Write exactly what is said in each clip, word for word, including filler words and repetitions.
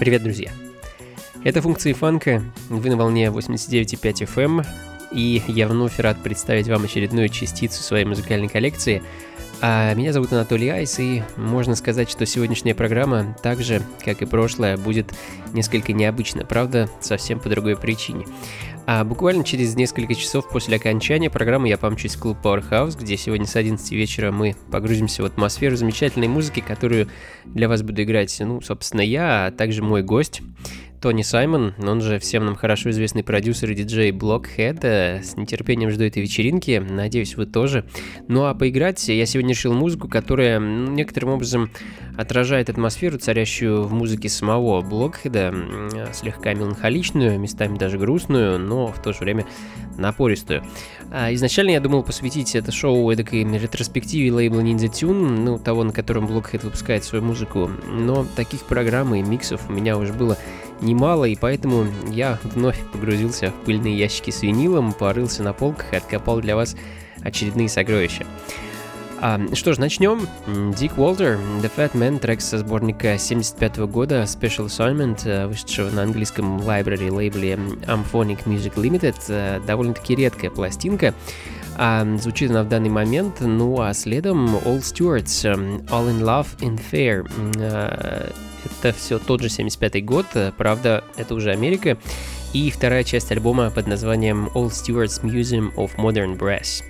Привет, друзья! Это «Функции фанка», вы на волне восемьдесят девять и пять эф эм, и я вновь рад представить вам очередную частицу своей музыкальной коллекции. А меня зовут Анатолий Айс, и можно сказать, что сегодняшняя программа, так же, как и прошлая, будет несколько необычна, правда, совсем по другой причине. А буквально через несколько часов после окончания программы я помчусь в клуб Powerhouse, где сегодня с одиннадцати вечера мы погрузимся в атмосферу замечательной музыки, которую для вас буду играть, ну, собственно, я, а также мой гость Тони Саймон, он же всем нам хорошо известный продюсер и диджей Blockhead. С нетерпением жду этой вечеринки, надеюсь, вы тоже. Ну а поиграть я сегодня решил музыку, которая некоторым образом отражает атмосферу, царящую в музыке самого Blockhead, слегка меланхоличную, местами даже грустную, но в то же время напористую. Изначально я думал посвятить это шоу эдакой ретроспективе лейбла Ninja Tune, ну, того, на котором Blockhead выпускает свою музыку, но таких программ и миксов у меня уже было немало, и поэтому я вновь погрузился в пыльные ящики с винилом, порылся на полках и откопал для вас очередные сокровища. А, что ж, начнем. Dick Walter, The Fat Man, трек со сборника семьдесят пятого года Special Assignment, вышедшего на английском library лейбле Amphonic Music Limited. Довольно-таки редкая пластинка. А, звучит она в данный момент, ну а следом Al Stewart, All in Love and Fair. А, это все тот же семьдесят пятый год, правда, это уже Америка. И вторая часть альбома под названием Al Stewart's Museum of Modern Brass.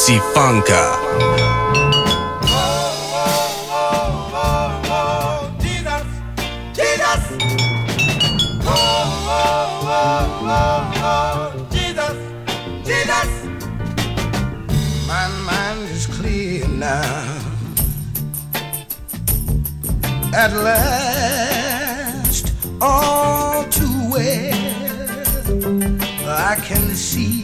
Мотив фанка. At last, all too well, I can see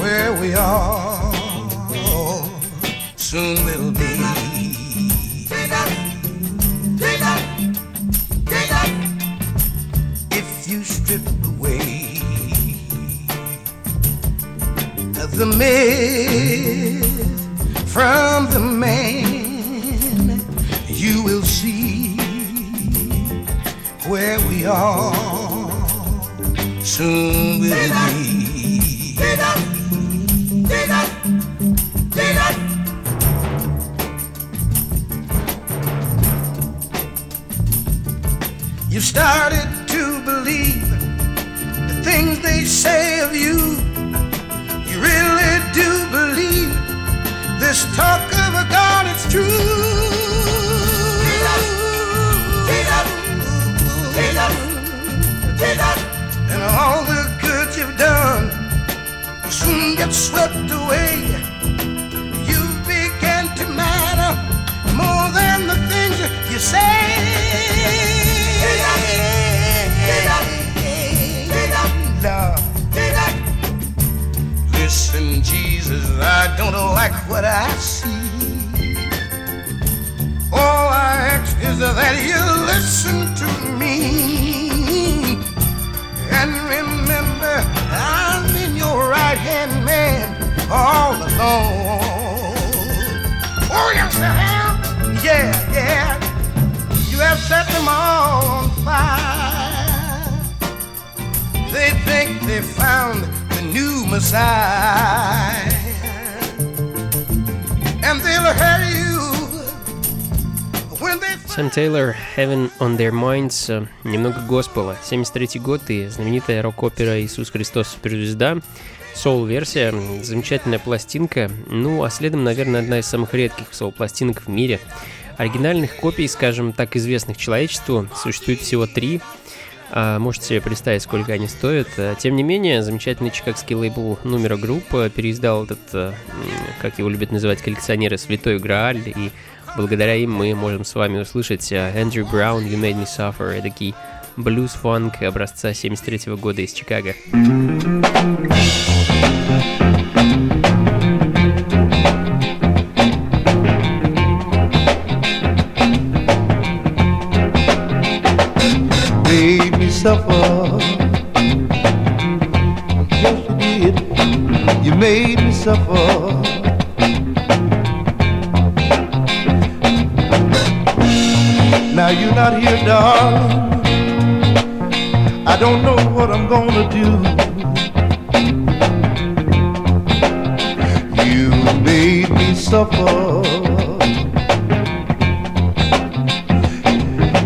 where we all soon will be. If you strip away the myth from the man, you will see where we all soon will be. You started to believe the things they say of you. You really do believe this talk of a God is true. And all the good you've done will soon get swept away. You begin to matter more than the things you say. Lord, listen, Jesus, I don't like what I see. All I ask is that you listen to me. And remember, I'm in your right-hand man all alone. Oh, yes, I have. Yeah, yeah. You have set them all on fire. They think they found the new Messiah. And they'll hurt you when they... Sam Taylor, Heaven on Their Minds, uh, немного госпела, семьдесят третий год и знаменитая рок-опера «Иисус Христос Суперзвезда», соул-версия, замечательная пластинка, ну а следом, наверное, одна из самых редких соул-пластинок в мире. Оригинальных копий, скажем так, известных человечеству, существует всего три, а, можете себе представить, сколько они стоят. Тем не менее, замечательный чикагский лейбл Numero Group переиздал этот, как его любят называть коллекционеры, «Святой Грааль», и благодаря им мы можем с вами услышать Andrew Brown, You Made Me Suffer, эдакий блюз-фанк образца семьдесят третьего года из Чикаго. Made me suffer. Yes, you did. You made me suffer. Now you're not here, darling, I don't know what I'm gonna do. You made me suffer.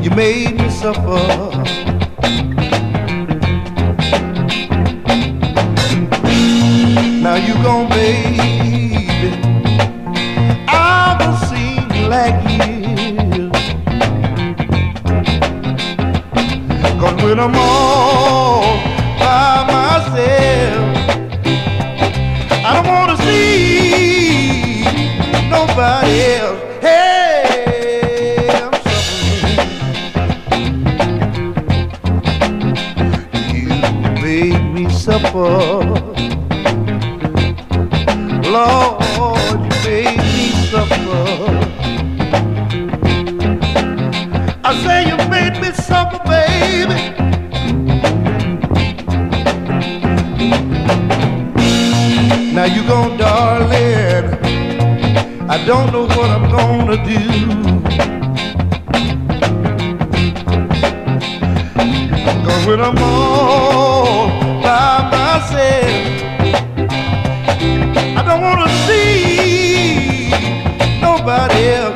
You made me suffer. Now you gone, baby, I don't seem like you. Cause when I'm all by myself, I don't wanna see nobody else. Hey, I'm suffering. You made me suffer. Lord, you made me suffer. I say you made me suffer, baby. Now you gone, darling, I don't know what I'm gonna do. Cause when I'm all by myself, I don't wanna see nobody else.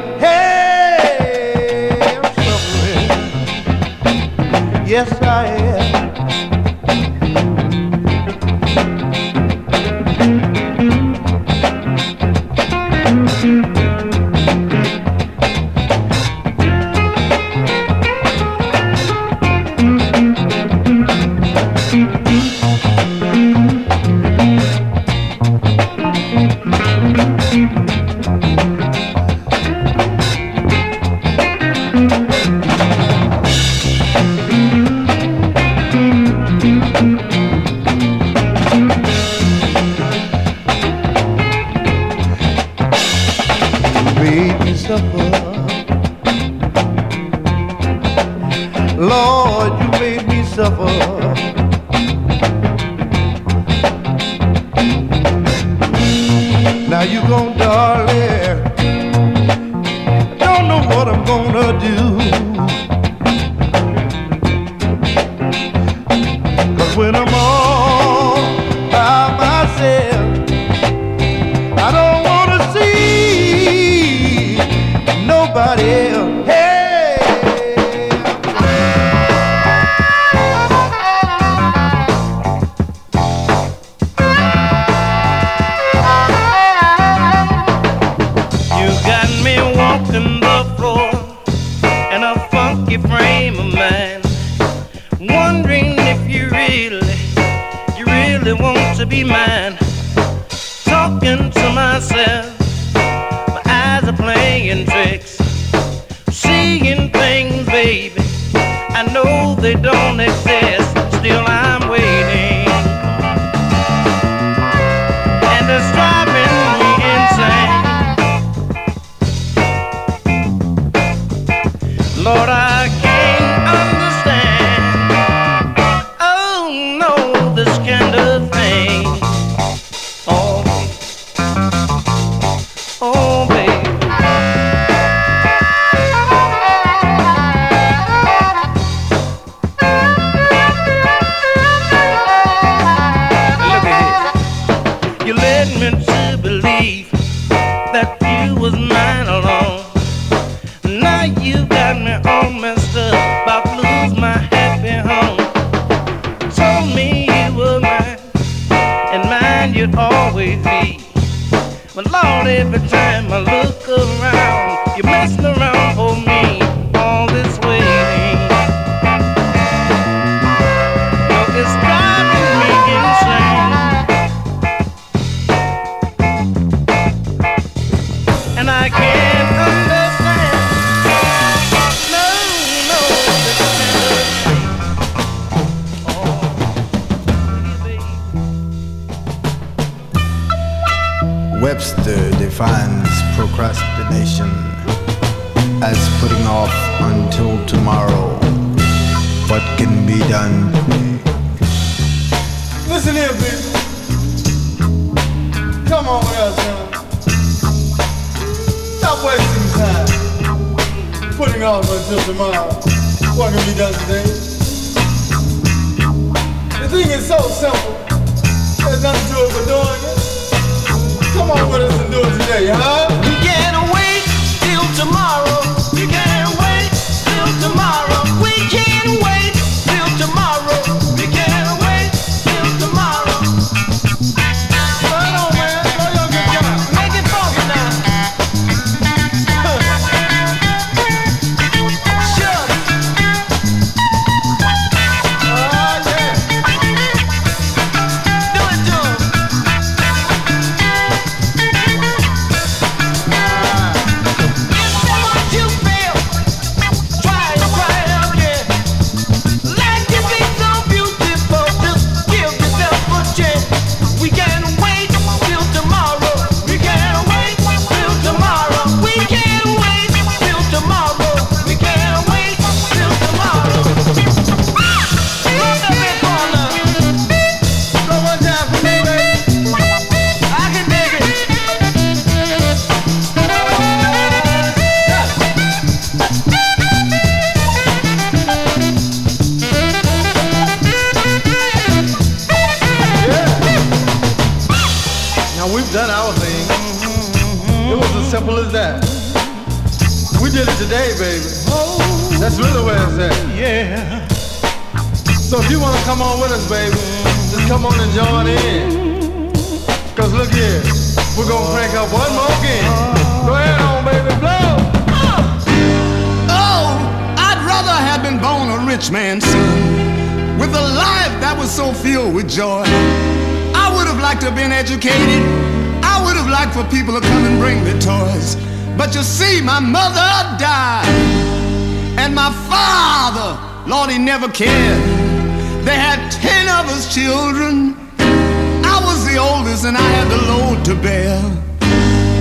Yes, I am. made me suffer. Lord, you made me suffer. Now you gon' darling, don't know what I'm gonna do. Cause when I'm all by myself, I don't wanna see nobody else. Be mine, talking to myself, my eyes are playing tricks, seeing things, baby, I know they don't exist, still I'm waiting, and it's driving me insane, Lord, I can't understand, oh no, this kind of thing.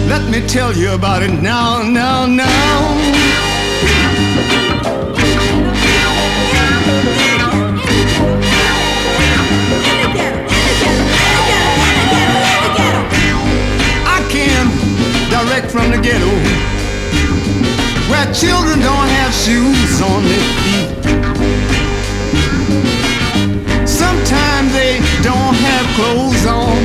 Let me tell you about it now, now, now. Direct from the ghetto, where children don't have shoes on their feet. Sometimes they don't have clothes on.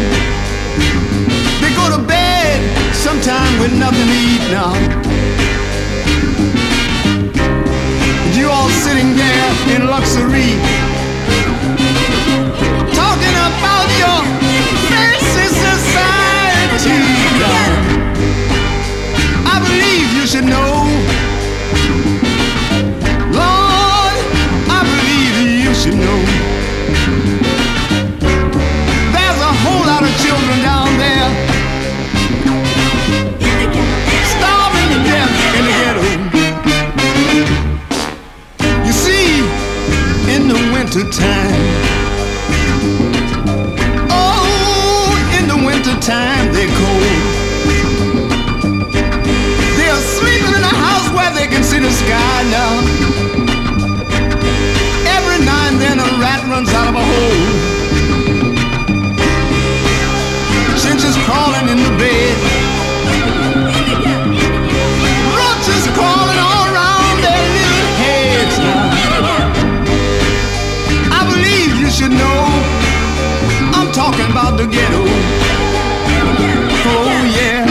They go to bed sometimes with nothing to eat now. You all sitting there in luxury, talking about your fancy society now. I believe you should know, Lord, I believe you should know. There's a whole lot of children down there starving to death in the ghetto. You see, in the wintertime, oh, in the wintertime they're cold. Sleeping in a house where they can see the sky now. Every now and then a rat runs out of a hole. Chinches crawling in the bed. Roaches crawling all around their little heads now. I believe you should know, I'm talking about the ghetto. Oh yeah.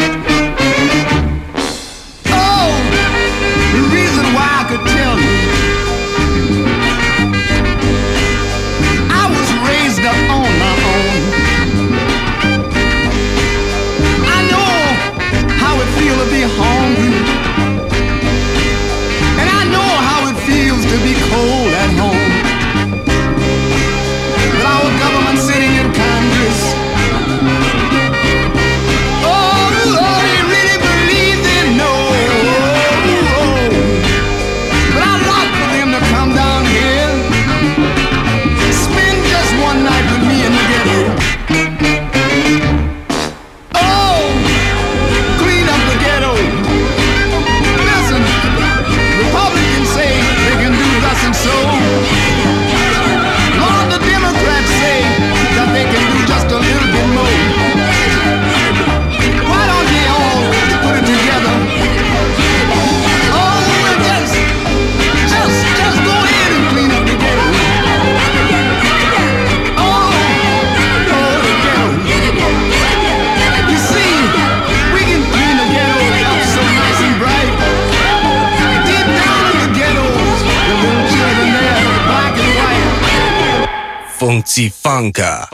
Funky Funka.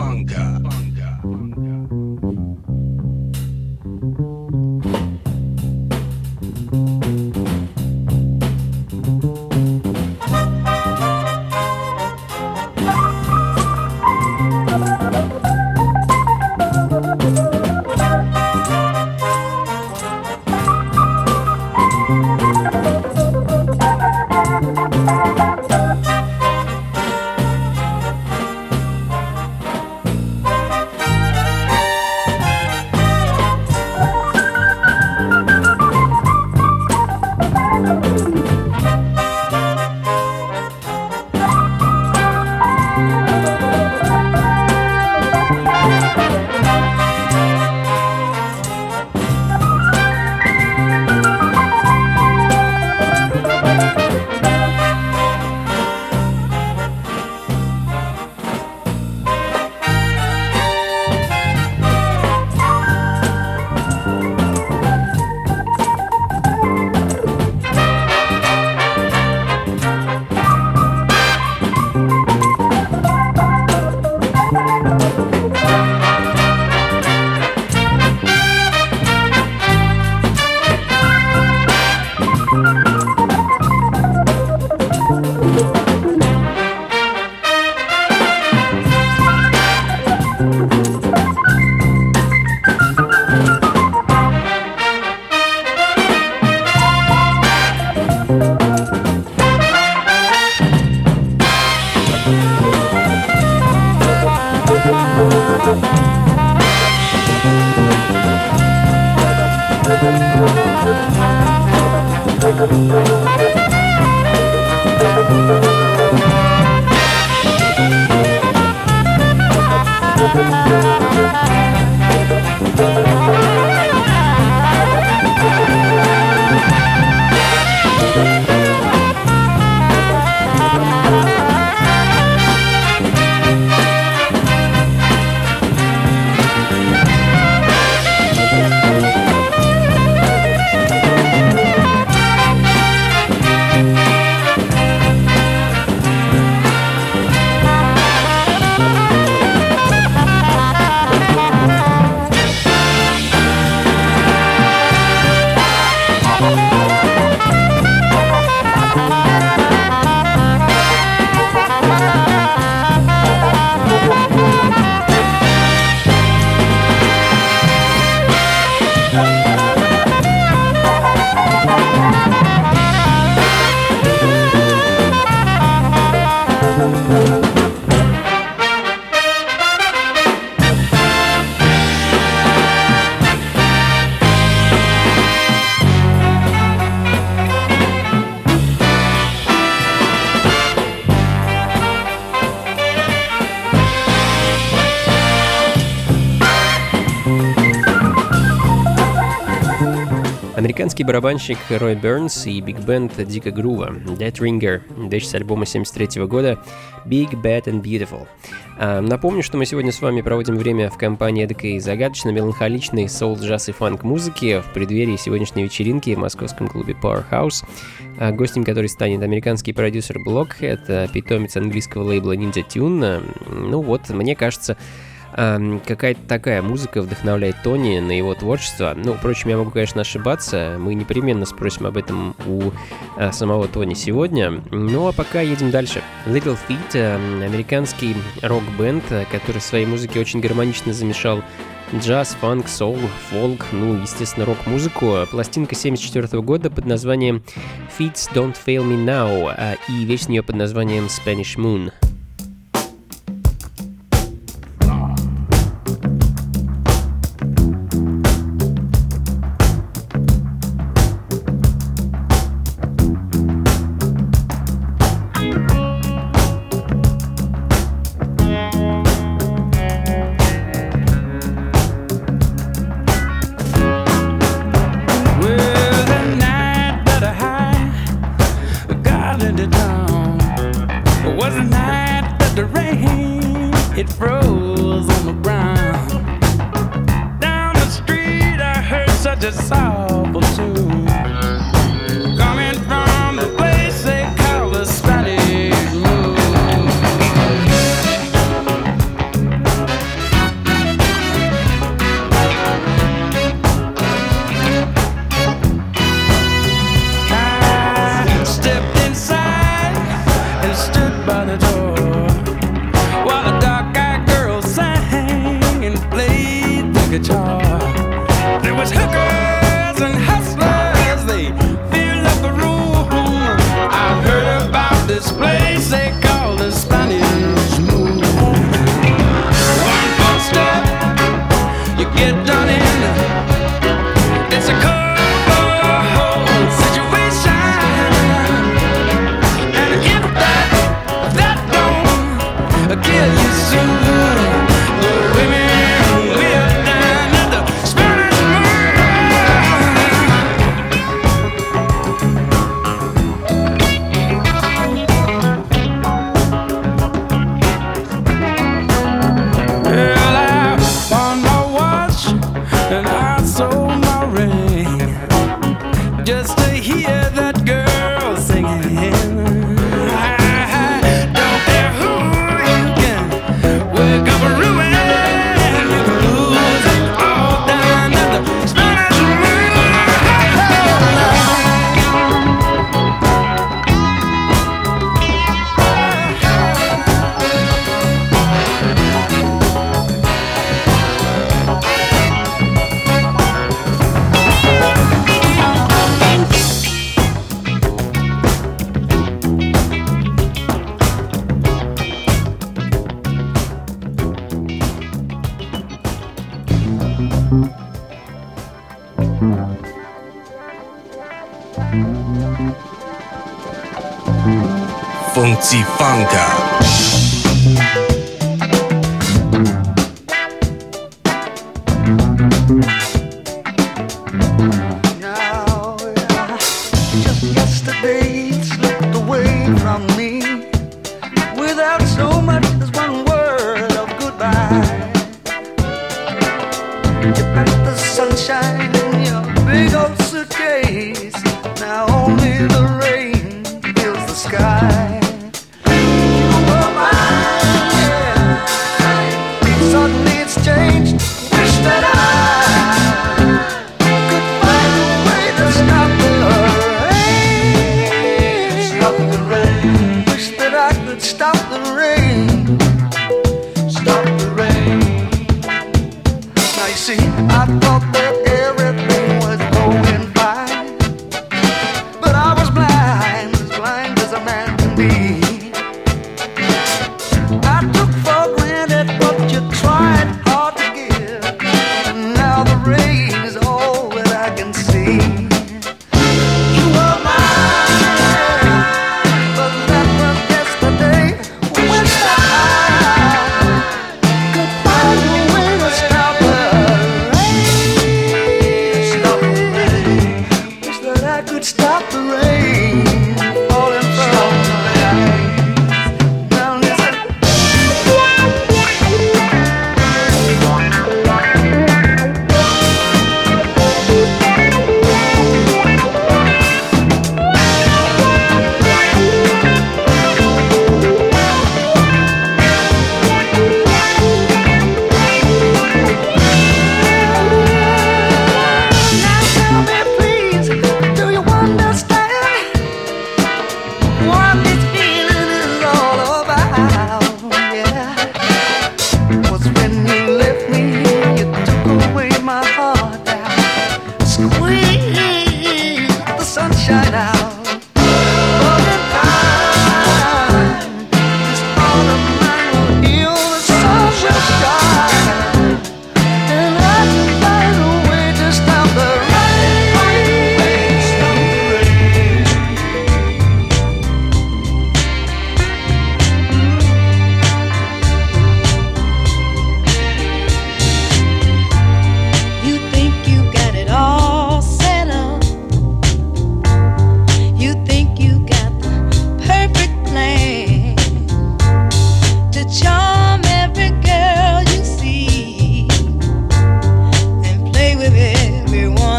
Американский барабанщик Рой Burns и биг-бенд Дика Грува Dead Ringer, вещь с альбома семьдесят третьего года Big, Bad and Beautiful. Напомню, что мы сегодня с вами проводим время в компании эдакой загадочно-меланхоличной соул, джаз и фанк-музыки в преддверии сегодняшней вечеринки в московском клубе Powerhouse, гостем которой станет американский продюсер Blockhead, питомец английского лейбла Ninja Tune. Ну вот, мне кажется, какая-то такая музыка вдохновляет Тони на его творчество. Ну, впрочем, я могу, конечно, ошибаться. Мы непременно спросим об этом у самого Тони сегодня. Ну, а пока едем дальше. Little Feat — американский рок-бенд, который в своей музыке очень гармонично замешал джаз, фанк, соул, фолк, ну, естественно, рок-музыку. Пластинка семьдесят четвёртого года под названием Feats Don't Fail Me Now и вещь с нее под названием Spanish Moon.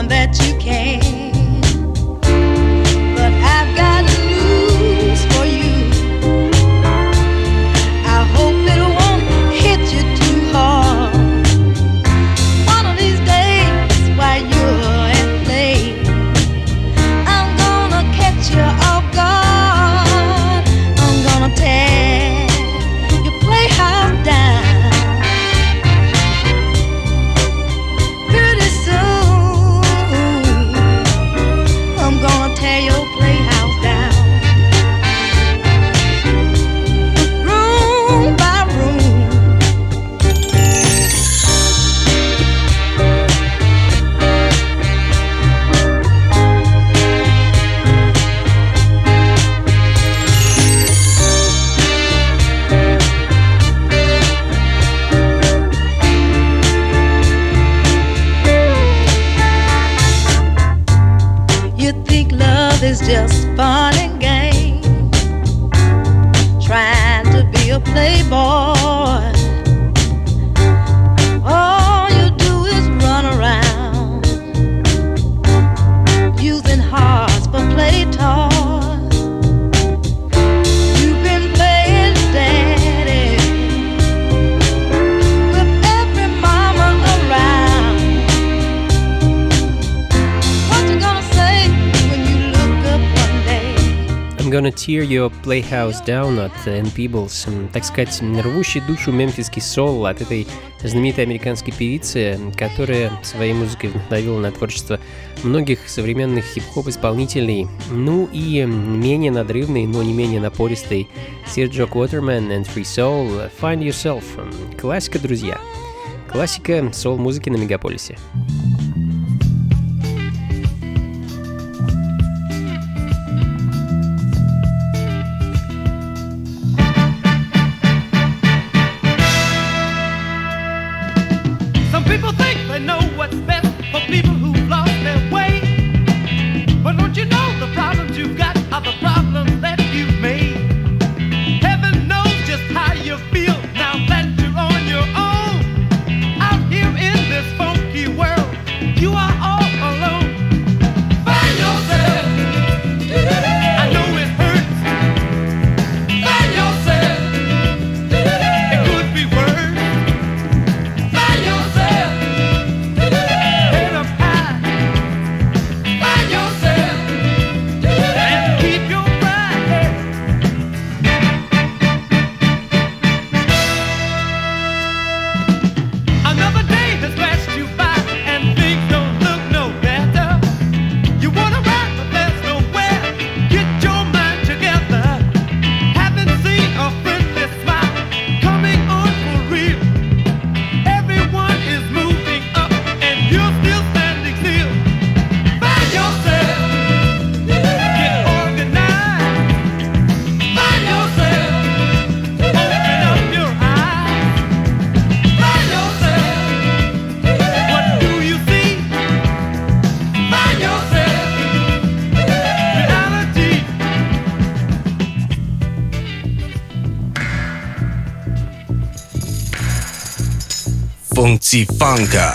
someone that you can. But I've got news for you. I hope it won't hit you too hard. One of these days while you're at play, I'm gonna catch you off guard. I'm gonna tear your playhouse down. It's just fun and games, trying to be a playboy. All you do is run around, using hearts for play toys. You've been playing daddy with every mama around. What you gonna say? I'm gonna tear your playhouse down от M People, так сказать, рвущий душу мемфисский соул от этой знаменитой американской певицы, которая своей музыкой вдохновила на творчество многих современных хип-хоп исполнителей. Ну и менее надрывный, но не менее напористый Sergio Waterman and Free Soul, Find Yourself. Классика, друзья. Классика соул-музыки на Мегаполисе. Funky Funka.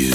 you.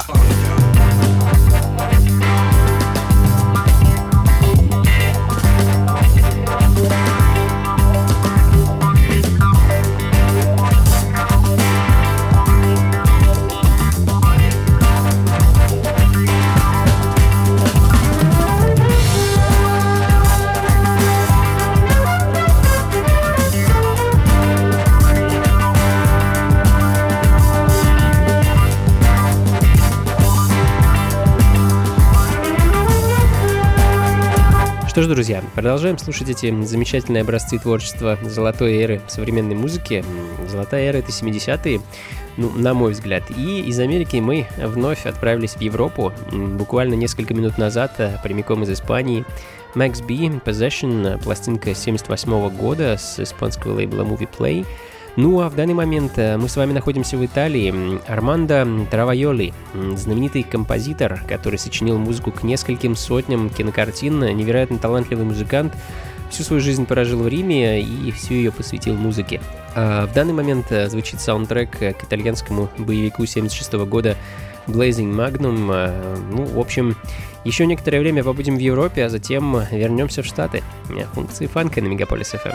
Что ж, друзья, продолжаем слушать эти замечательные образцы творчества золотой эры современной музыки. Золотая эра — это семидесятые, ну, на мой взгляд. И из Америки мы вновь отправились в Европу. Буквально несколько минут назад, прямиком из Испании, Max B, Possession, пластинка семьдесят восьмого года с испанского лейбла Movie Play. Ну а в данный момент мы с вами находимся в Италии. Армандо Тровайоли, знаменитый композитор, который сочинил музыку к нескольким сотням кинокартин, невероятно талантливый музыкант, всю свою жизнь прожил в Риме и всю ее посвятил музыке. А в данный момент звучит саундтрек к итальянскому боевику семьдесят шестого года Blazing Magnum. Ну, в общем, еще некоторое время побудем в Европе, а затем вернемся в Штаты. Функции фанка на Мегаполис эф эм.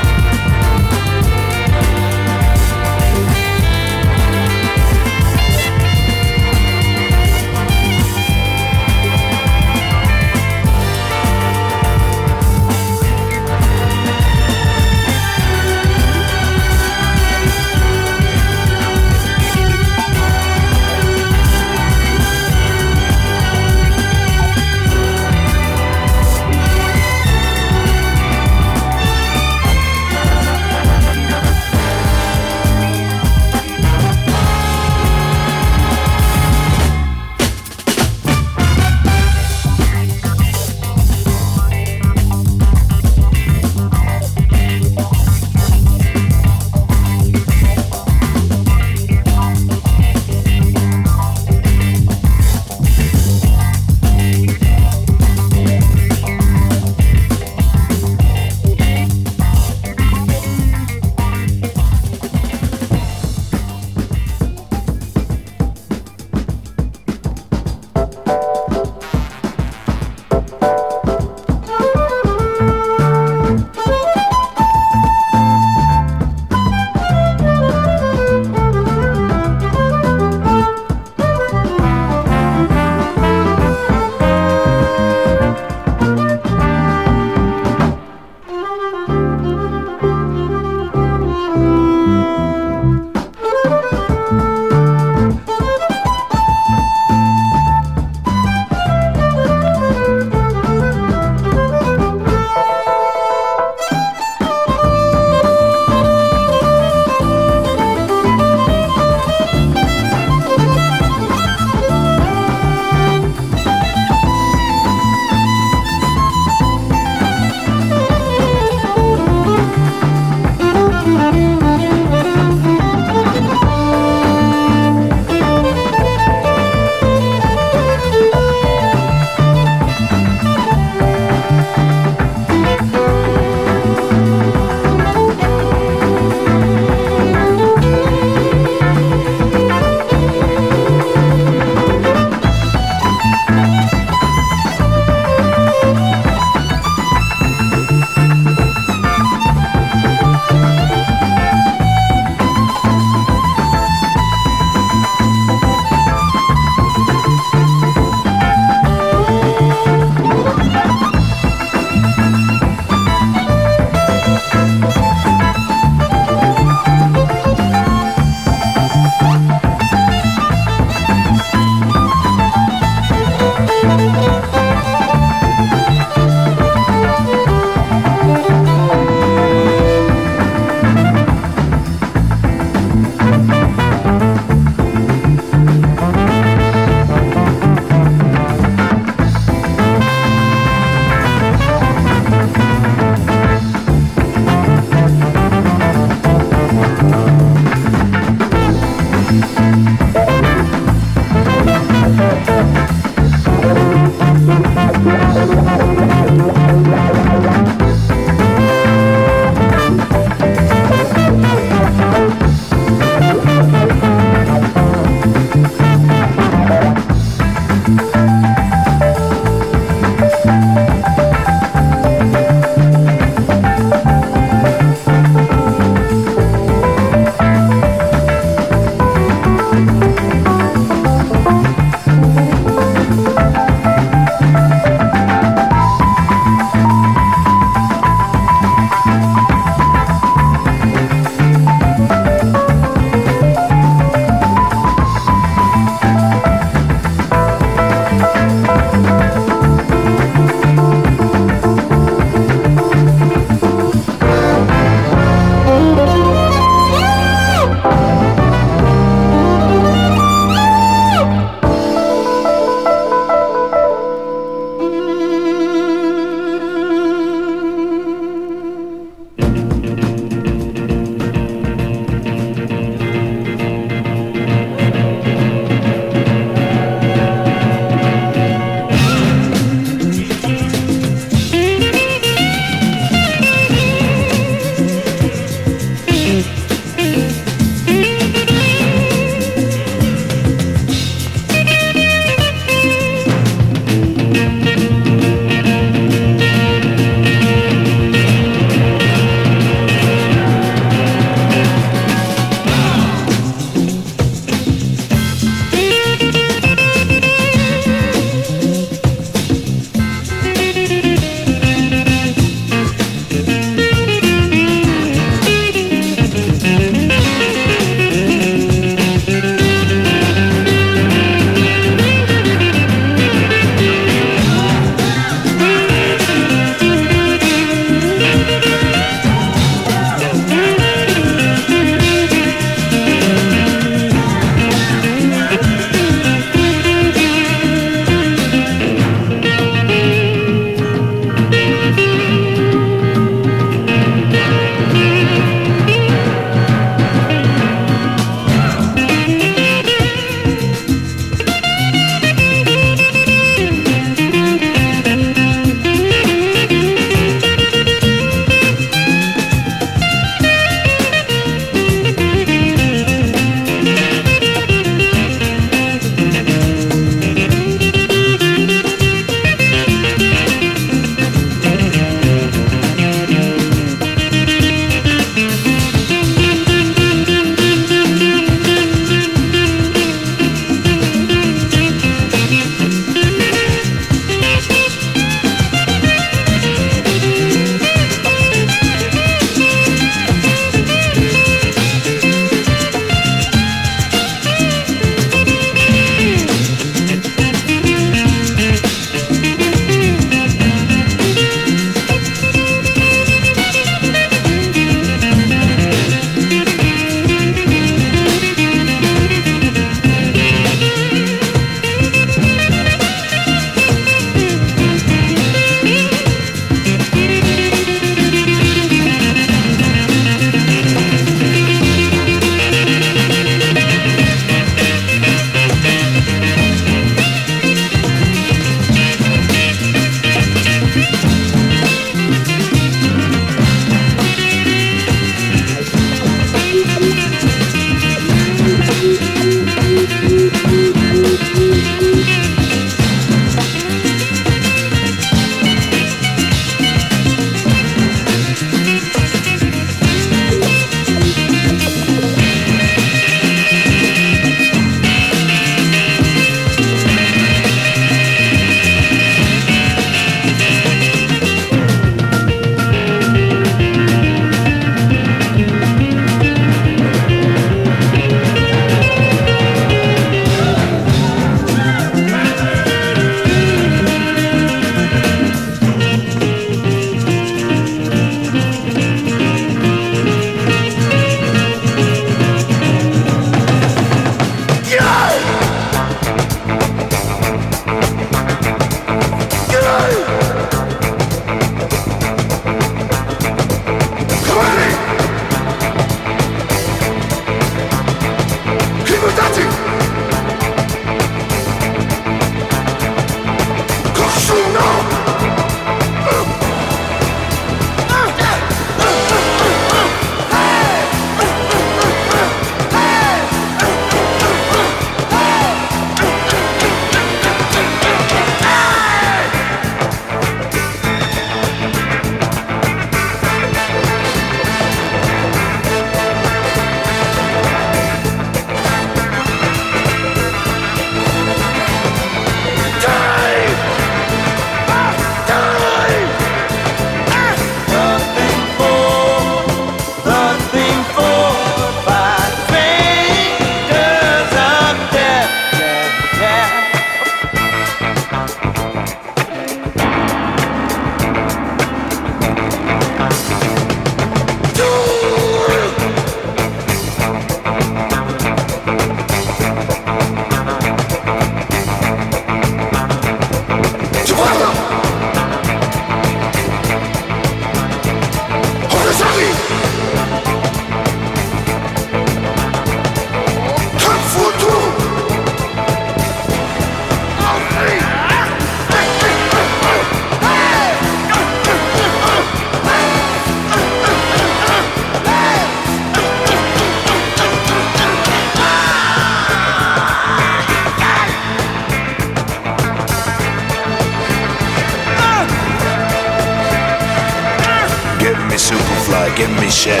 guy giving me shit.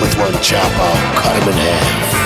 With one chop, I'll cut him in half.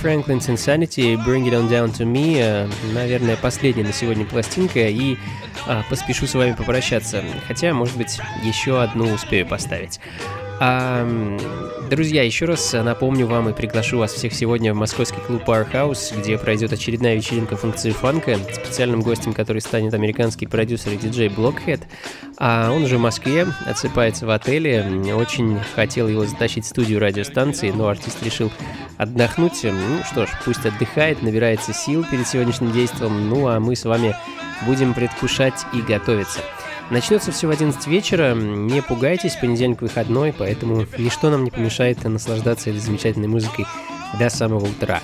Franklin's Insanity, Bring It On Down To Me, наверное, последняя на сегодня пластинка, и а, поспешу с вами попрощаться, хотя, может быть, еще одну успею поставить. А, друзья, еще раз напомню вам и приглашу вас всех сегодня в московский клуб Park House, где пройдет очередная вечеринка функции фанка, специальным гостем который станет американский продюсер и диджей Blockhead. А он уже в Москве, отсыпается в отеле, очень хотел его затащить в студию радиостанции, но артист решил отдохнуть. Ну что ж, пусть отдыхает, набирается сил перед сегодняшним действом, ну а мы с вами будем предвкушать и готовиться. Начнется все в одиннадцать вечера, не пугайтесь, понедельник выходной, поэтому ничто нам не помешает наслаждаться этой замечательной музыкой до самого утра.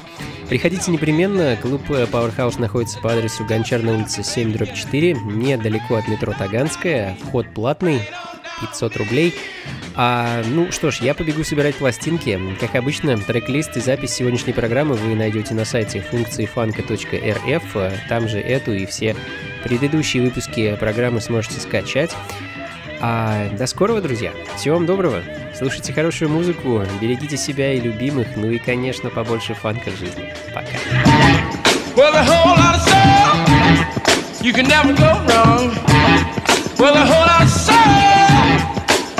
Приходите непременно, клуб Powerhouse находится по адресу Гончарная улица семь дробь четыре, недалеко от метро Таганская, вход платный, пятьсот рублей. А, ну что ж, я побегу собирать пластинки. Как обычно, трек-лист и запись сегодняшней программы вы найдете на сайте функции фанка точка эр эф, там же эту и все предыдущие выпуски программы сможете скачать. А, до скорого, друзья. Всего вам доброго. Слушайте хорошую музыку, берегите себя и любимых, ну и, конечно, побольше фанка в жизни. Пока.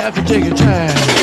Have to take your time.